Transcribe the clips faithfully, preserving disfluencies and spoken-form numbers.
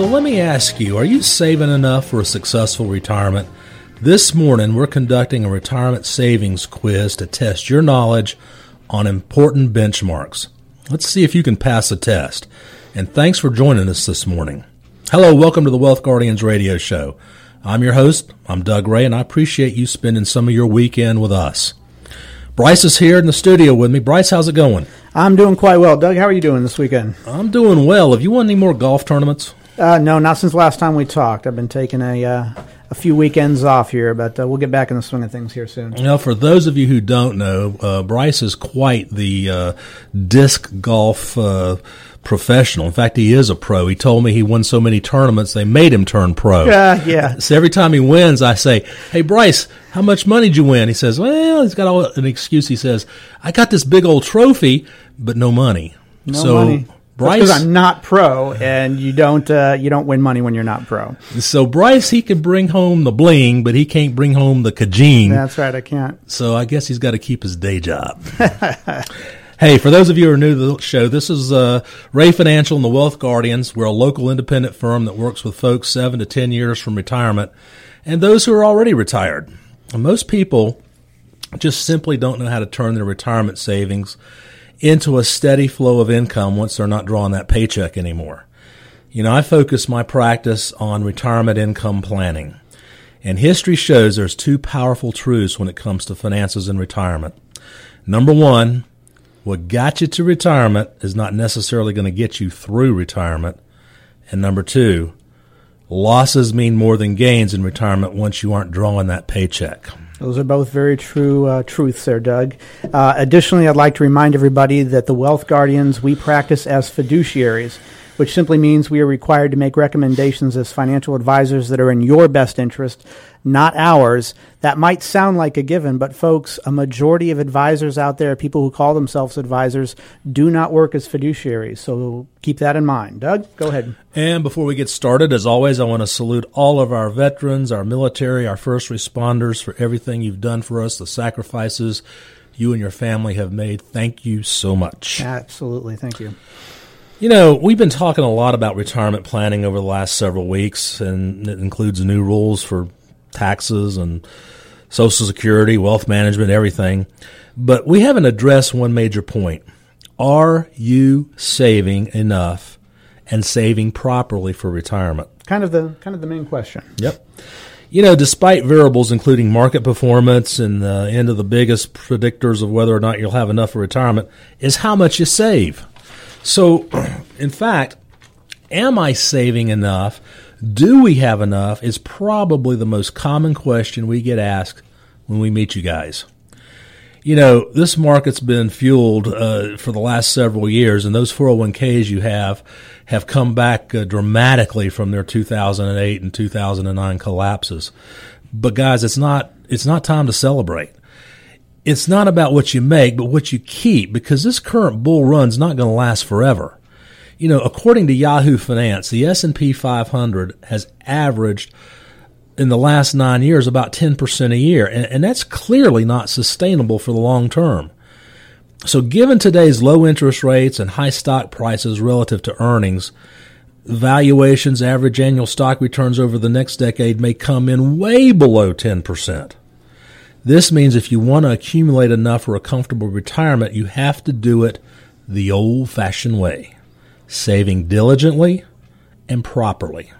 So let me ask you, are you saving enough for a successful retirement? This morning, we're conducting a retirement savings quiz to test your knowledge on important benchmarks. Let's see if you can pass the test. And thanks for joining us this morning. Hello, welcome to the Wealth Guardians Radio Show. I'm your host, I'm Doug Ray, and I appreciate you spending some of your weekend with us. Bryce is here in the studio with me. Bryce, how's it going? I'm doing quite well. Doug, how are you doing this weekend? I'm doing well. Have you won any more golf tournaments? Uh, no, not since last time we talked. I've been taking a uh, a few weekends off here, but uh, we'll get back in the swing of things here soon. You know, for those of you who don't know, uh, Bryce is quite the uh, disc golf uh, professional. In fact, he is a pro. He told me he won so many tournaments, they made him turn pro. Uh, yeah. So every time he wins, I say, hey, Bryce, how much money did you win? He says, well, he's got all, an excuse. He says, I got this big old trophy, but no money. No so, money. Bryce, because I'm not pro, and you don't uh, you don't win money when you're not pro. So Bryce, he can bring home the bling, but he can't bring home the kajing. That's right, I can't. So I guess he's got to keep his day job. Hey, for those of you who are new to the show, this is uh, Ray Financial and the Wealth Guardians. We're a local independent firm that works with folks seven to ten years from retirement, and those who are already retired. And most people just simply don't know how to turn their retirement savings into a steady flow of income once they're not drawing that paycheck anymore. You know, I focus my practice on retirement income planning. And history shows there's two powerful truths when it comes to finances and retirement. Number one, what got you to retirement is not necessarily going to get you through retirement. And number two, losses mean more than gains in retirement once you aren't drawing that paycheck. Those are both very true uh, truths there, Doug. Uh, additionally, I'd like to remind everybody that the Wealth Guardians, we practice as fiduciaries, which simply means we are required to make recommendations as financial advisors that are in your best interest, not ours. That might sound like a given, but folks, a majority of advisors out there, people who call themselves advisors, do not work as fiduciaries. So keep that in mind. Doug, go ahead. And before we get started, as always, I want to salute all of our veterans, our military, our first responders for everything you've done for us, the sacrifices you and your family have made. Thank you so much. Absolutely. Thank you. You know, we've been talking a lot about retirement planning over the last several weeks, and it includes new rules for taxes and Social Security, wealth management, everything. But we haven't addressed one major point. Are you saving enough and saving properly for retirement? Kind of the kind of the main question. Yep. You know, despite variables including market performance and the end of the biggest predictors of whether or not you'll have enough for retirement is how much you save. So, in fact, am I saving enough? Do we have enough? Is probably the most common question we get asked when we meet you guys. You know, this market's been fueled uh, for the last several years, and those four oh one k's you have have come back uh, dramatically from their two thousand eight and two thousand nine collapses. But guys, it's not it's not time to celebrate. It's not about what you make, but what you keep, because this current bull run's not going to last forever. You know, according to Yahoo Finance, the S and P five hundred has averaged in the last nine years about ten percent a year, and, and that's clearly not sustainable for the long term. So given today's low interest rates and high stock prices relative to earnings, valuations, average annual stock returns over the next decade may come in way below ten percent. This means if you want to accumulate enough for a comfortable retirement, you have to do it the old-fashioned way, saving diligently and properly.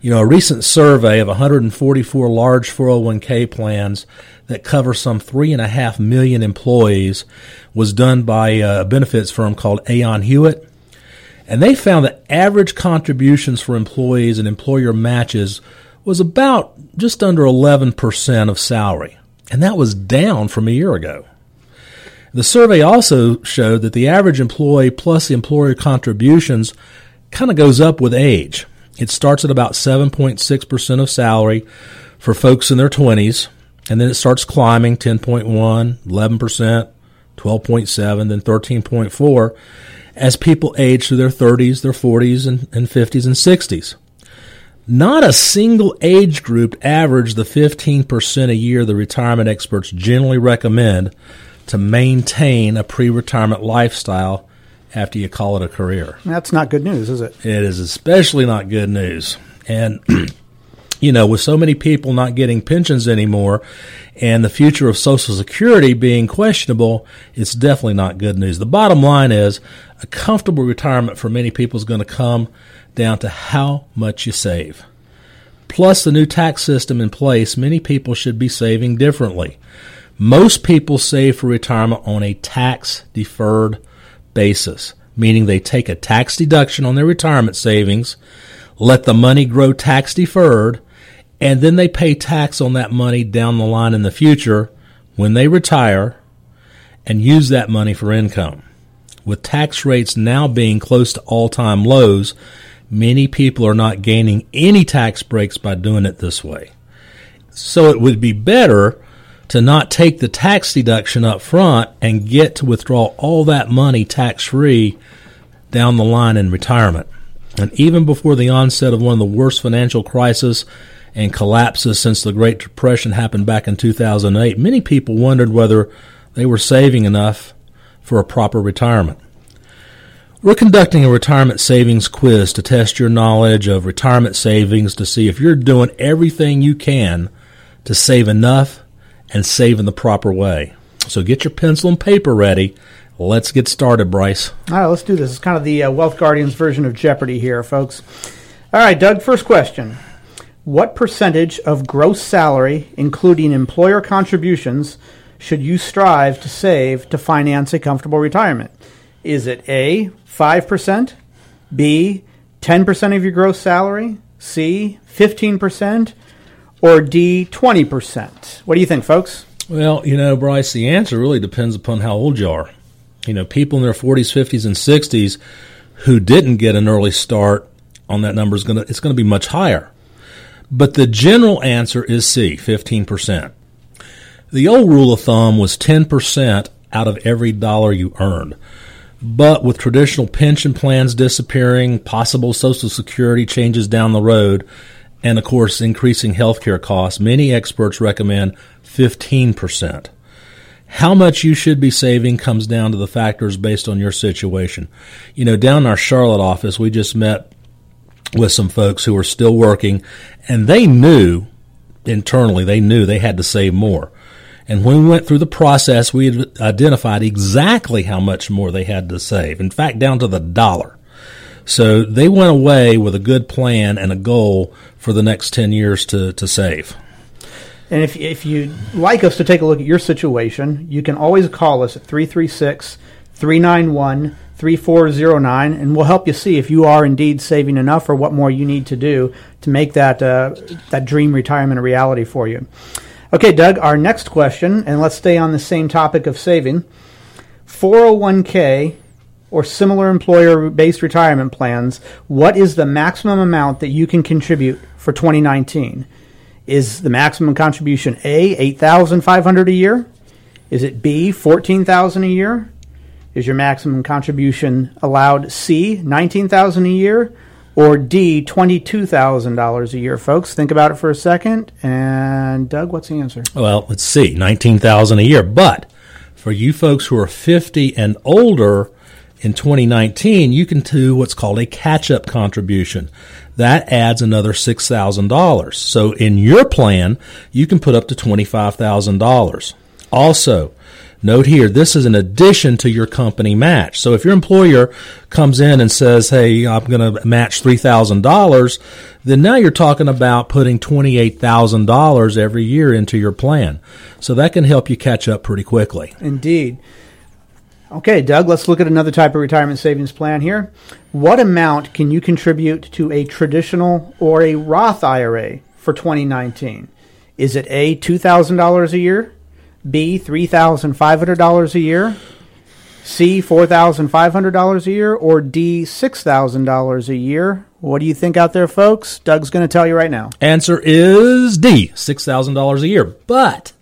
You know, a recent survey of one hundred forty-four large four oh one k plans that cover some three point five million employees was done by a benefits firm called Aon Hewitt, and they found that average contributions for employees and employer matches was about just under eleven percent of salary, and that was down from a year ago. The survey also showed that the average employee plus the employer contributions kind of goes up with age. It starts at about seven point six percent of salary for folks in their twenties, and then it starts climbing ten point one, eleven percent, twelve point seven, then thirteen point four as people age to their thirties, their forties, and, and fifties and sixties. Not a single age group averaged the fifteen percent a year the retirement experts generally recommend to maintain a pre-retirement lifestyle after you call it a career. That's not good news, is it? It is especially not good news. And, you know, with so many people not getting pensions anymore and the future of Social Security being questionable, it's definitely not good news. The bottom line is a comfortable retirement for many people is going to come down to how much you save. Plus the new tax system in place, many people should be saving differently. Most people save for retirement on a tax-deferred basis, meaning they take a tax deduction on their retirement savings, let the money grow tax-deferred, and then they pay tax on that money down the line in the future when they retire and use that money for income. With tax rates now being close to all-time lows, many people are not gaining any tax breaks by doing it this way. So it would be better to not take the tax deduction up front and get to withdraw all that money tax-free down the line in retirement. And even before the onset of one of the worst financial crises and collapses since the Great Depression happened back in two thousand eight, many people wondered whether they were saving enough for a proper retirement. We're conducting a retirement savings quiz to test your knowledge of retirement savings to see if you're doing everything you can to save enough and save in the proper way. So get your pencil and paper ready. Let's get started, Bryce. All right, let's do this. It's kind of the uh, Wealth Guardians version of Jeopardy here, folks. All right, Doug, first question. What percentage of gross salary, including employer contributions, should you strive to save to finance a comfortable retirement? Is it A, five percent, B, ten percent of your gross salary, C, fifteen percent, or D, twenty percent? What do you think, folks? Well, you know, Bryce, the answer really depends upon how old you are. You know, people in their forties, fifties, and sixties who didn't get an early start on that number, is gonna it's going to be much higher. But the general answer is C, fifteen percent. The old rule of thumb was ten percent out of every dollar you earned. But with traditional pension plans disappearing, possible Social Security changes down the road, and, of course, increasing healthcare costs, many experts recommend fifteen percent. How much you should be saving comes down to the factors based on your situation. You know, down in our Charlotte office, we just met with some folks who are still working, and they knew internally, they knew they had to save more. And when we went through the process, we had identified exactly how much more they had to save, in fact, down to the dollar. So they went away with a good plan and a goal for the next ten years to, to save. And if, if you'd like us to take a look at your situation, you can always call us at three three six, three nine one, three four zero nine, and we'll help you see if you are indeed saving enough or what more you need to do to make that uh, that dream retirement a reality for you. Okay, Doug, our next question, and let's stay on the same topic of saving, four oh one k or similar employer-based retirement plans, what is the maximum amount that you can contribute for twenty nineteen? Is the maximum contribution A, eight thousand five hundred dollars a year? Is it B, fourteen thousand dollars a year? Is your maximum contribution allowed C, nineteen thousand dollars a year? Or D, twenty-two thousand dollars a year, folks? Think about it for a second. And, Doug, what's the answer? Well, it's C, nineteen thousand dollars a year. But for you folks who are fifty and older, in twenty nineteen, you can do what's called a catch-up contribution. That adds another six thousand dollars. So in your plan, you can put up to twenty-five thousand dollars. Also, note here, this is in addition to your company match. So if your employer comes in and says, hey, I'm going to match three thousand dollars, then now you're talking about putting twenty-eight thousand dollars every year into your plan. So that can help you catch up pretty quickly. Indeed. Okay, Doug, let's look at another type of retirement savings plan here. What amount can you contribute to a traditional or a Roth I R A for twenty nineteen? Is it A, two thousand dollars a year, B, three thousand five hundred dollars a year, C, four thousand five hundred dollars a year, or D, six thousand dollars a year? What do you think out there, folks? Doug's going to tell you right now. Answer is D, six thousand dollars a year, but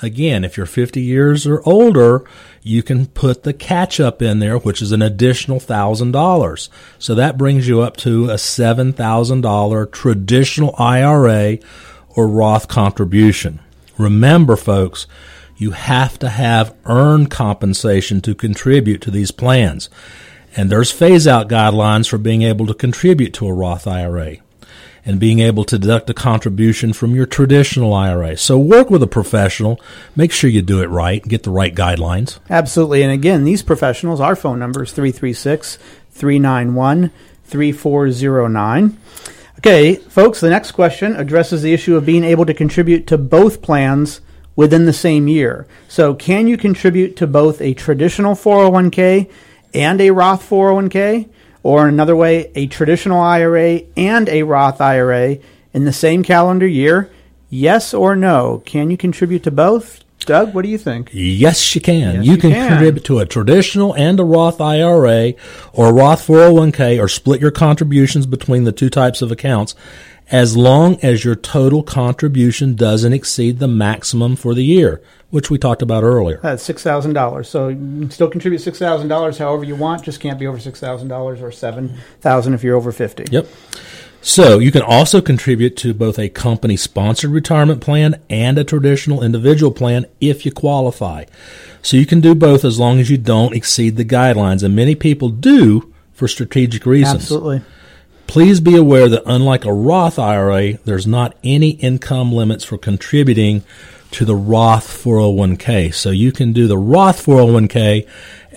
again, if you're fifty years or older, you can put the catch-up in there, which is an additional one thousand dollars. So that brings you up to a seven thousand dollars traditional I R A or Roth contribution. Remember, folks, you have to have earned compensation to contribute to these plans. And there's phase-out guidelines for being able to contribute to a Roth I R A and being able to deduct a contribution from your traditional I R A. So work with a professional. Make sure you do it right. Get the right guidelines. Absolutely. And again, these professionals, our phone number is three three six, three nine one, three four zero nine. Okay, folks, the next question addresses the issue of being able to contribute to both plans within the same year. So can you contribute to both a traditional four oh one k and a Roth four oh one k, or another way, a traditional I R A and a Roth I R A in the same calendar year? Yes or no? Can you contribute to both? Doug, what do you think? Yes, you can. Yes, you, you can, can contribute to a traditional and a Roth I R A or a Roth four oh one k, or split your contributions between the two types of accounts, as long as your total contribution doesn't exceed the maximum for the year, which we talked about earlier. That's six thousand dollars. So you can still contribute six thousand dollars however you want, just can't be over six thousand dollars, or seven thousand dollars if you're over fifty. Yep. So you can also contribute to both a company-sponsored retirement plan and a traditional individual plan if you qualify. So you can do both as long as you don't exceed the guidelines, and many people do for strategic reasons. Absolutely. Please be aware that unlike a Roth I R A, there's not any income limits for contributing to the Roth four oh one k. So you can do the Roth four oh one k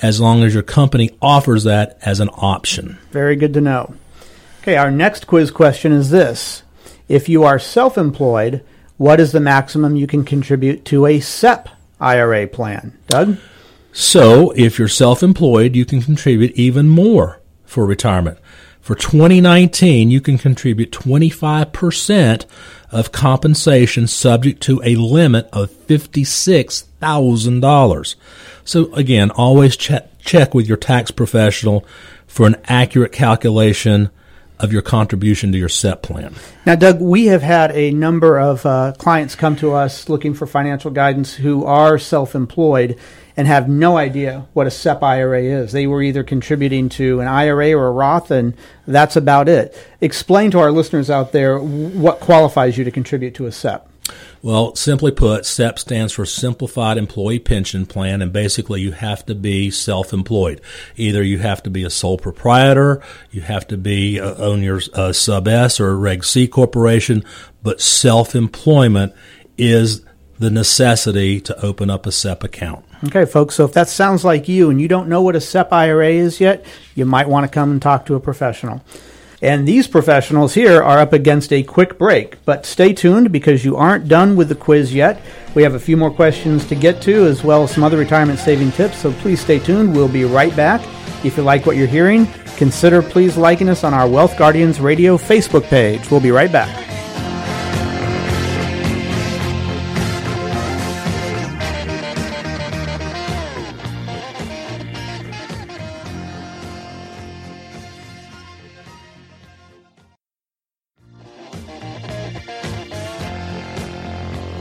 as long as your company offers that as an option. Very good to know. Okay, our next quiz question is this. If you are self-employed, what is the maximum you can contribute to a S E P I R A plan? Doug? So if you're self-employed, you can contribute even more for retirement. For twenty nineteen, you can contribute twenty-five percent of compensation subject to a limit of fifty-six thousand dollars. So, again, always check check with your tax professional for an accurate calculation of your contribution to your S E P plan. Now, Doug, we have had a number of uh, clients come to us looking for financial guidance who are self-employed and have no idea what a S E P I R A is. They were either contributing to an I R A or a Roth, and that's about it. Explain to our listeners out there what qualifies you to contribute to a S E P. Well, simply put, S E P stands for Simplified Employee Pension Plan, and basically you have to be self-employed. Either you have to be a sole proprietor, you have to be uh, own your uh, Sub S or Reg C corporation, but self-employment is the necessity to open up a S E P account. Okay, folks, so if that sounds like you and you don't know what a S E P I R A is yet, you might want to come and talk to a professional. And these professionals here are up against a quick break, but stay tuned because you aren't done with the quiz yet. We have a few more questions to get to, as well as some other retirement saving tips, so please stay tuned. We'll be right back. If you like what you're hearing, consider please liking us on our Wealth Guardians Radio Facebook page. We'll be right back.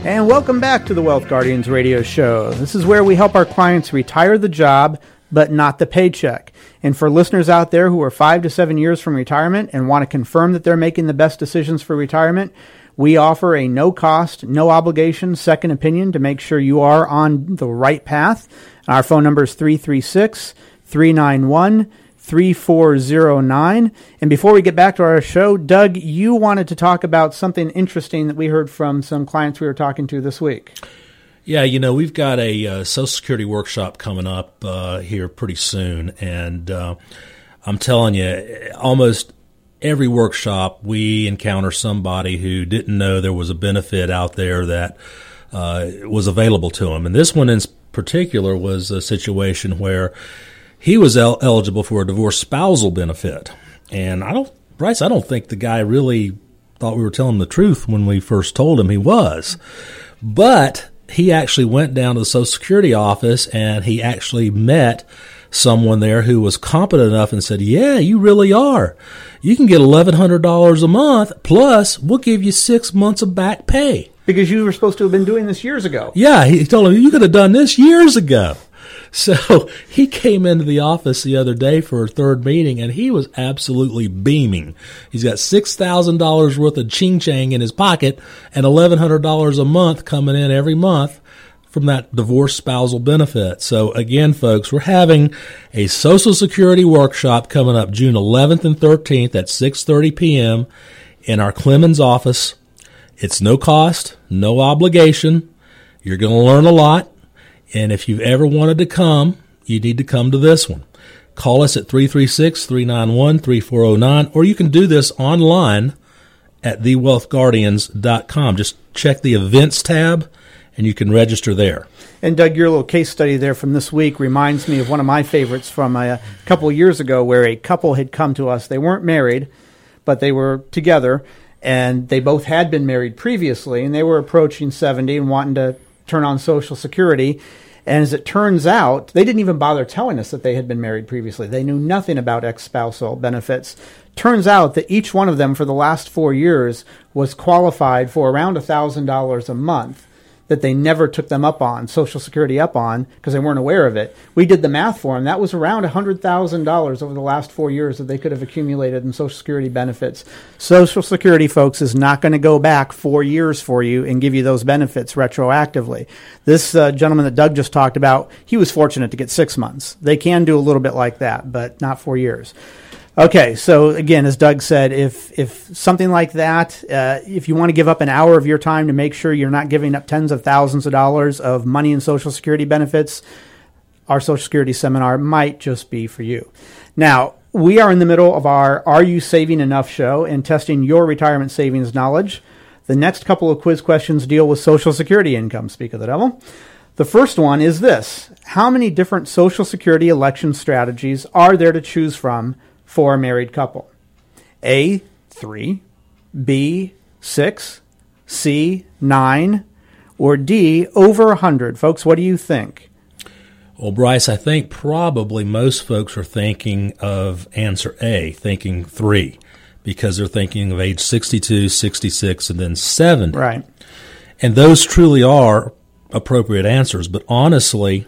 And welcome back to the Wealth Guardians Radio Show. This is where we help our clients retire the job, but not the paycheck. And for listeners out there who are five to seven years from retirement and want to confirm that they're making the best decisions for retirement, we offer a no-cost, no-obligation second opinion to make sure you are on the right path. Our phone number is three three six, three nine one, three four zero nine. And before we get back to our show, Doug, you wanted to talk about something interesting that we heard from some clients we were talking to this week. Yeah, you know, we've got a uh, Social Security workshop coming up uh, here pretty soon. And uh, I'm telling you, almost every workshop we encounter somebody who didn't know there was a benefit out there that uh, was available to them. And this one in particular was a situation where he was el- eligible for a divorce spousal benefit, and I don't, Bryce, I don't think the guy really thought we were telling the truth when we first told him he was, but he actually went down to the Social Security office and he actually met someone there who was competent enough and said, yeah, you really are. You can get eleven hundred dollars a month, plus we'll give you six months of back pay. Because you were supposed to have been doing this years ago. Yeah, he told him, you could have done this years ago. So he came into the office the other day for a third meeting, and he was absolutely beaming. He's got six thousand dollars worth of ching-chang in his pocket and eleven hundred dollars a month coming in every month from that divorce spousal benefit. So again, folks, we're having a Social Security workshop coming up June eleventh and thirteenth at six thirty p.m. in our Clemens office. It's no cost, no obligation. You're going to learn a lot. And if you've ever wanted to come, you need to come to this one. Call us at three three six, three nine one, three four zero nine, or you can do this online at the wealth guardians dot com. Just check the events tab, and you can register there. And, Doug, your little case study there from this week reminds me of one of my favorites from a couple of years ago where a couple had come to us. They weren't married, but they were together, and they both had been married previously, and they were approaching seventy and wanting to turn on Social Security. And as it turns out, they didn't even bother telling us that they had been married previously. They knew nothing about ex-spousal benefits. Turns out that each one of them for the last four years was qualified for around one thousand dollars a month that they never took them up on, Social Security up on, because they weren't aware of it. We did the math for them. That was around one hundred thousand dollars over the last four years that they could have accumulated in Social Security benefits. Social Security, folks, is not going to go back four years for you and give you those benefits retroactively. This uh, gentleman that Doug just talked about, he was fortunate to get six months. They can do a little bit like that, but not four years. Okay, so again, as Doug said, if if something like that, uh, if you want to give up an hour of your time to make sure you're not giving up tens of thousands of dollars of money in Social Security benefits, our Social Security seminar might just be for you. Now, we are in the middle of our Are You Saving Enough show and testing your retirement savings knowledge. The next couple of quiz questions deal with Social Security income. Speak of the devil. The first one is this. How many different Social Security election strategies are there to choose from for a married couple? A, three, B, six, C, nine, or D, over one hundred. Folks, what do you think? Well, Bryce, I think probably most folks are thinking of answer A, thinking three, because they're thinking of age sixty-two, sixty-six, and then seventy. Right. And those truly are appropriate answers. But honestly,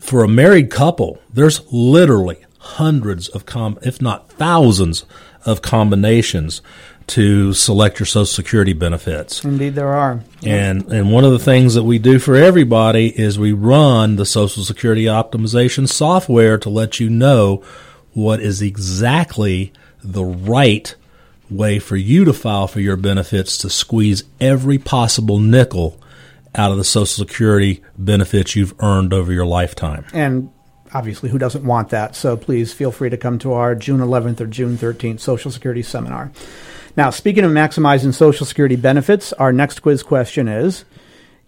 for a married couple, there's literally hundreds of, com- if not thousands, of combinations to select your Social Security benefits. Indeed, there are. And and one of the things that we do for everybody is we run the Social Security optimization software to let you know what is exactly the right way for you to file for your benefits to squeeze every possible nickel out of the Social Security benefits you've earned over your lifetime. And obviously, who doesn't want that? So please feel free to come to our June eleventh or June thirteenth Social Security seminar. Now, speaking of maximizing Social Security benefits, our next quiz question is,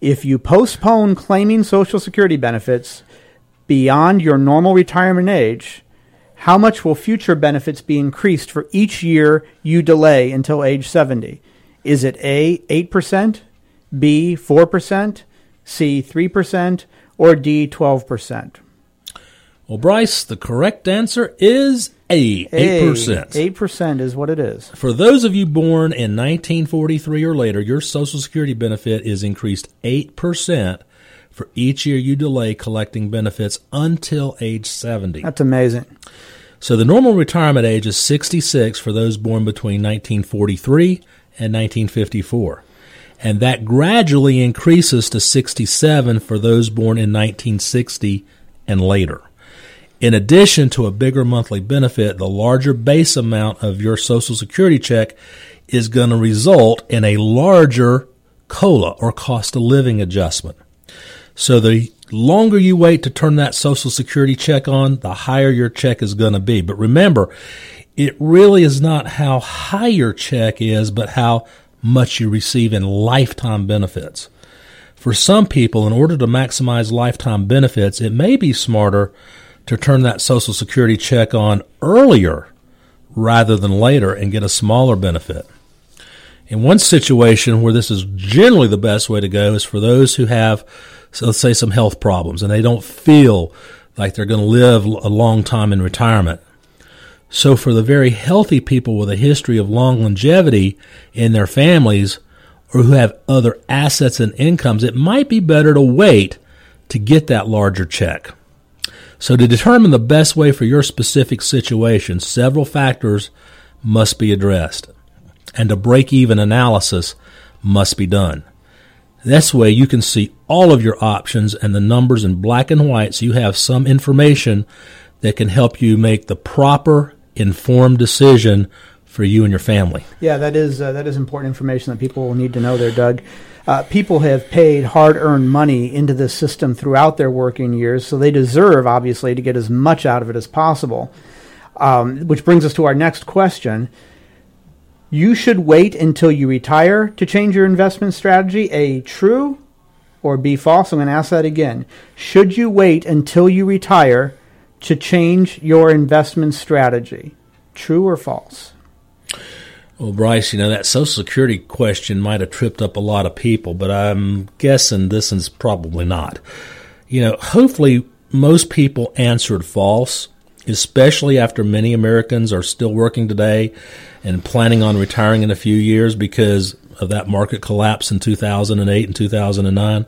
if you postpone claiming Social Security benefits beyond your normal retirement age, how much will future benefits be increased for each year you delay until age seventy? Is it A, eight percent, B, four percent, C, three percent, or D, twelve percent? Well, Bryce, the correct answer is A, eight percent. A, eight percent is what it is. For those of you born in nineteen forty-three or later, your Social Security benefit is increased eight percent for each year you delay collecting benefits until age seventy. That's amazing. So the normal retirement age is sixty-six for those born between nineteen forty-three and nineteen fifty-four. And that gradually increases to sixty-seven for those born in nineteen sixty and later. In addition to a bigger monthly benefit, the larger base amount of your Social Security check is going to result in a larger COLA, or cost of living adjustment. So the longer you wait to turn that Social Security check on, the higher your check is going to be. But remember, it really is not how high your check is, but how much you receive in lifetime benefits. For some people, in order to maximize lifetime benefits, it may be smarter to turn that Social Security check on earlier rather than later and get a smaller benefit. In one situation where this is generally the best way to go is for those who have, so let's say, some health problems and they don't feel like they're going to live a long time in retirement. So for the very healthy people with a history of long longevity in their families or who have other assets and incomes, it might be better to wait to get that larger check. So to determine the best way for your specific situation, several factors must be addressed, and a break-even analysis must be done. This way you can see all of your options and the numbers in black and white, so you have some information that can help you make the proper informed decision for you and your family. Yeah, that is uh, that is important information that people will need to know there, Doug. Uh, people have paid hard-earned money into this system throughout their working years, so they deserve, obviously, to get as much out of it as possible. Um, which brings us to our next question. You should wait until you retire to change your investment strategy, A, true, or B, false? I'm going to ask that again. Should you wait until you retire to change your investment strategy, true or false? Well, Bryce, you know, that Social Security question might have tripped up a lot of people, but I'm guessing this one's probably not. You know, hopefully most people answered false, especially after many Americans are still working today and planning on retiring in a few years because of that market collapse in two thousand eight and two thousand nine.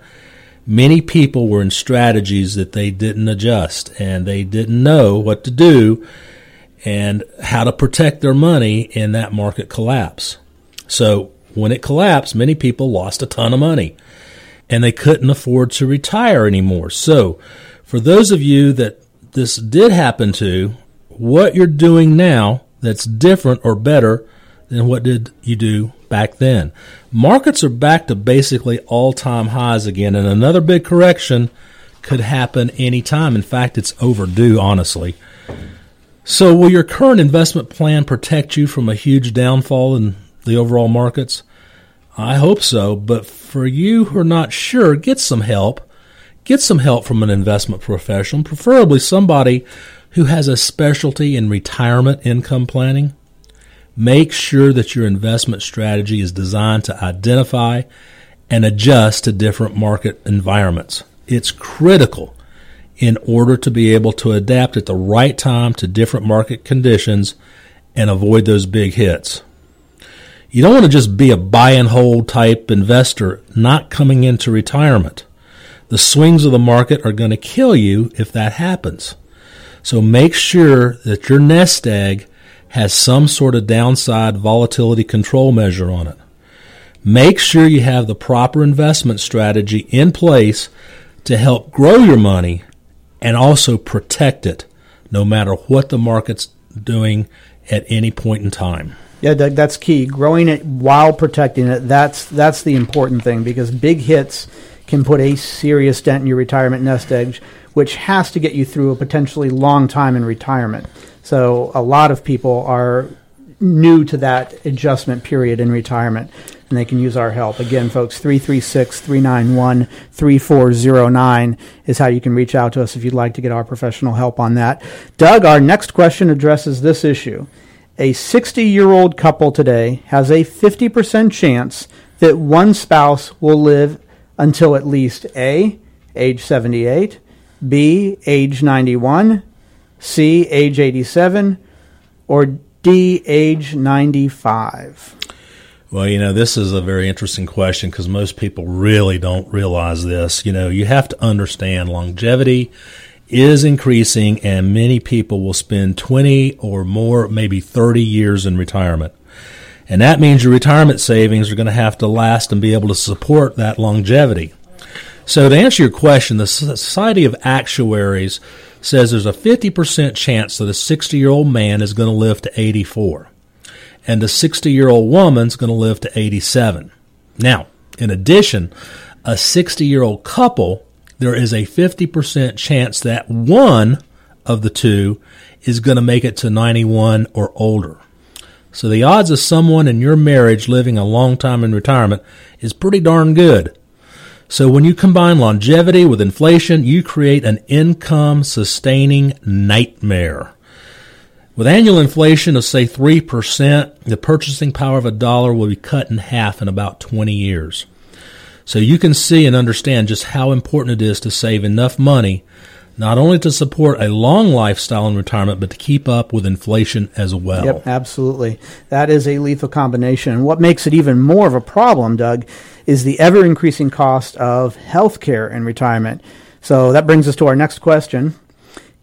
Many people were in strategies that they didn't adjust, and they didn't know what to do and how to protect their money in that market collapse. So when it collapsed, many people lost a ton of money, and they couldn't afford to retire anymore. So for those of you that this did happen to, what you're doing now that's different or better than what did you do back then? Markets are back to basically all-time highs again, and another big correction could happen anytime. In fact, it's overdue, honestly. So will your current investment plan protect you from a huge downfall in the overall markets? I hope so, but for you who are not sure, get some help. Get some help from an investment professional, preferably somebody who has a specialty in retirement income planning. Make sure that your investment strategy is designed to identify and adjust to different market environments. It's critical in order to be able to adapt at the right time to different market conditions and avoid those big hits. You don't want to just be a buy and hold type investor not coming into retirement. The swings of the market are going to kill you if that happens. So make sure that your nest egg has some sort of downside volatility control measure on it. Make sure you have the proper investment strategy in place to help grow your money and also protect it no matter what the market's doing at any point in time. Yeah, Doug, that's key. Growing it while protecting it, that's that's the important thing, because big hits can put a serious dent in your retirement nest egg, which has to get you through a potentially long time in retirement. So a lot of people are new to that adjustment period in retirement, and they can use our help. Again, folks, three three six, three nine one, three four zero nine is how you can reach out to us if you'd like to get our professional help on that. Doug, our next question addresses this issue. A sixty-year-old couple today has a fifty percent chance that one spouse will live until at least A, age seventy-eight, B, age ninety-one, C, age eighty-seven, or D, age ninety-five? Well, you know, this is a very interesting question because most people really don't realize this. You know, you have to understand longevity is increasing, and many people will spend twenty or more, maybe thirty years in retirement. And that means your retirement savings are going to have to last and be able to support that longevity. So to answer your question, the Society of Actuaries says there's a fifty percent chance that a sixty-year-old man is going to live to eighty-four, and a sixty-year-old woman's going to live to eighty-seven. Now, in addition, a sixty-year-old couple, there is a fifty percent chance that one of the two is going to make it to ninety-one or older. So the odds of someone in your marriage living a long time in retirement is pretty darn good. So when you combine longevity with inflation, you create an income-sustaining nightmare. With annual inflation of, say, three percent, the purchasing power of a dollar will be cut in half in about twenty years. So you can see and understand just how important it is to save enough money, not only to support a long lifestyle in retirement, but to keep up with inflation as well. Yep, absolutely. That is a lethal combination. And what makes it even more of a problem, Doug, is the ever-increasing cost of health care in retirement. So that brings us to our next question.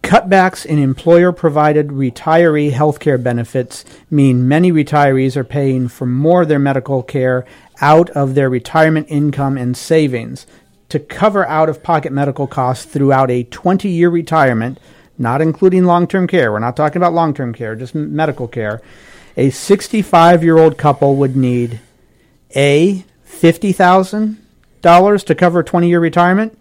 Cutbacks in employer-provided retiree health care benefits mean many retirees are paying for more of their medical care out of their retirement income and savings to cover out-of-pocket medical costs throughout a twenty-year retirement, not including long-term care. We're not talking about long-term care, just medical care. A sixty-five-year-old couple would need A, fifty thousand dollars to cover a twenty-year retirement,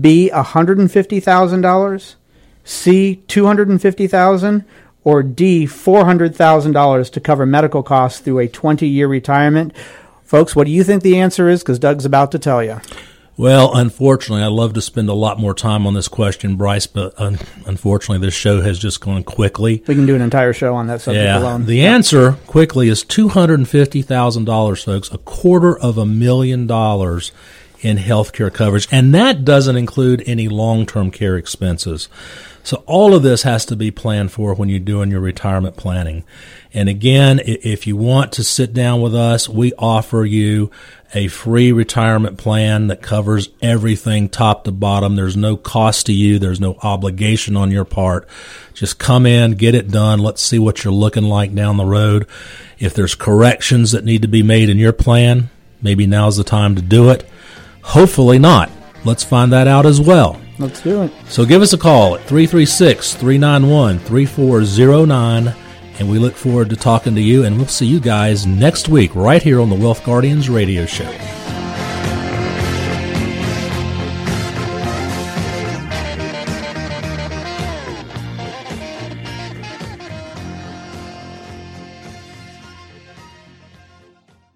B, one hundred fifty thousand dollars, C, two hundred fifty thousand dollars, or D, four hundred thousand dollars to cover medical costs through a twenty-year retirement. Folks, what do you think the answer is? Because Doug's about to tell you. Well, unfortunately, I'd love to spend a lot more time on this question, Bryce, but un- unfortunately, this show has just gone quickly. We can do an entire show on that subject yeah. alone. The answer, quickly, is two hundred fifty thousand dollars, folks, a quarter of a million dollars in health care coverage, and that doesn't include any long-term care expenses. So all of this has to be planned for when you're doing your retirement planning. And again, if you want to sit down with us, we offer you a free retirement plan that covers everything top to bottom. There's no cost to you. There's no obligation on your part. Just come in, get it done. Let's see what you're looking like down the road. If there's corrections that need to be made in your plan, maybe now's the time to do it. Hopefully not. Let's find that out as well. Let's do it. So give us a call at three three six, three nine one, three four zero nine, and we look forward to talking to you, and we'll see you guys next week right here on the Wealth Guardians Radio Show.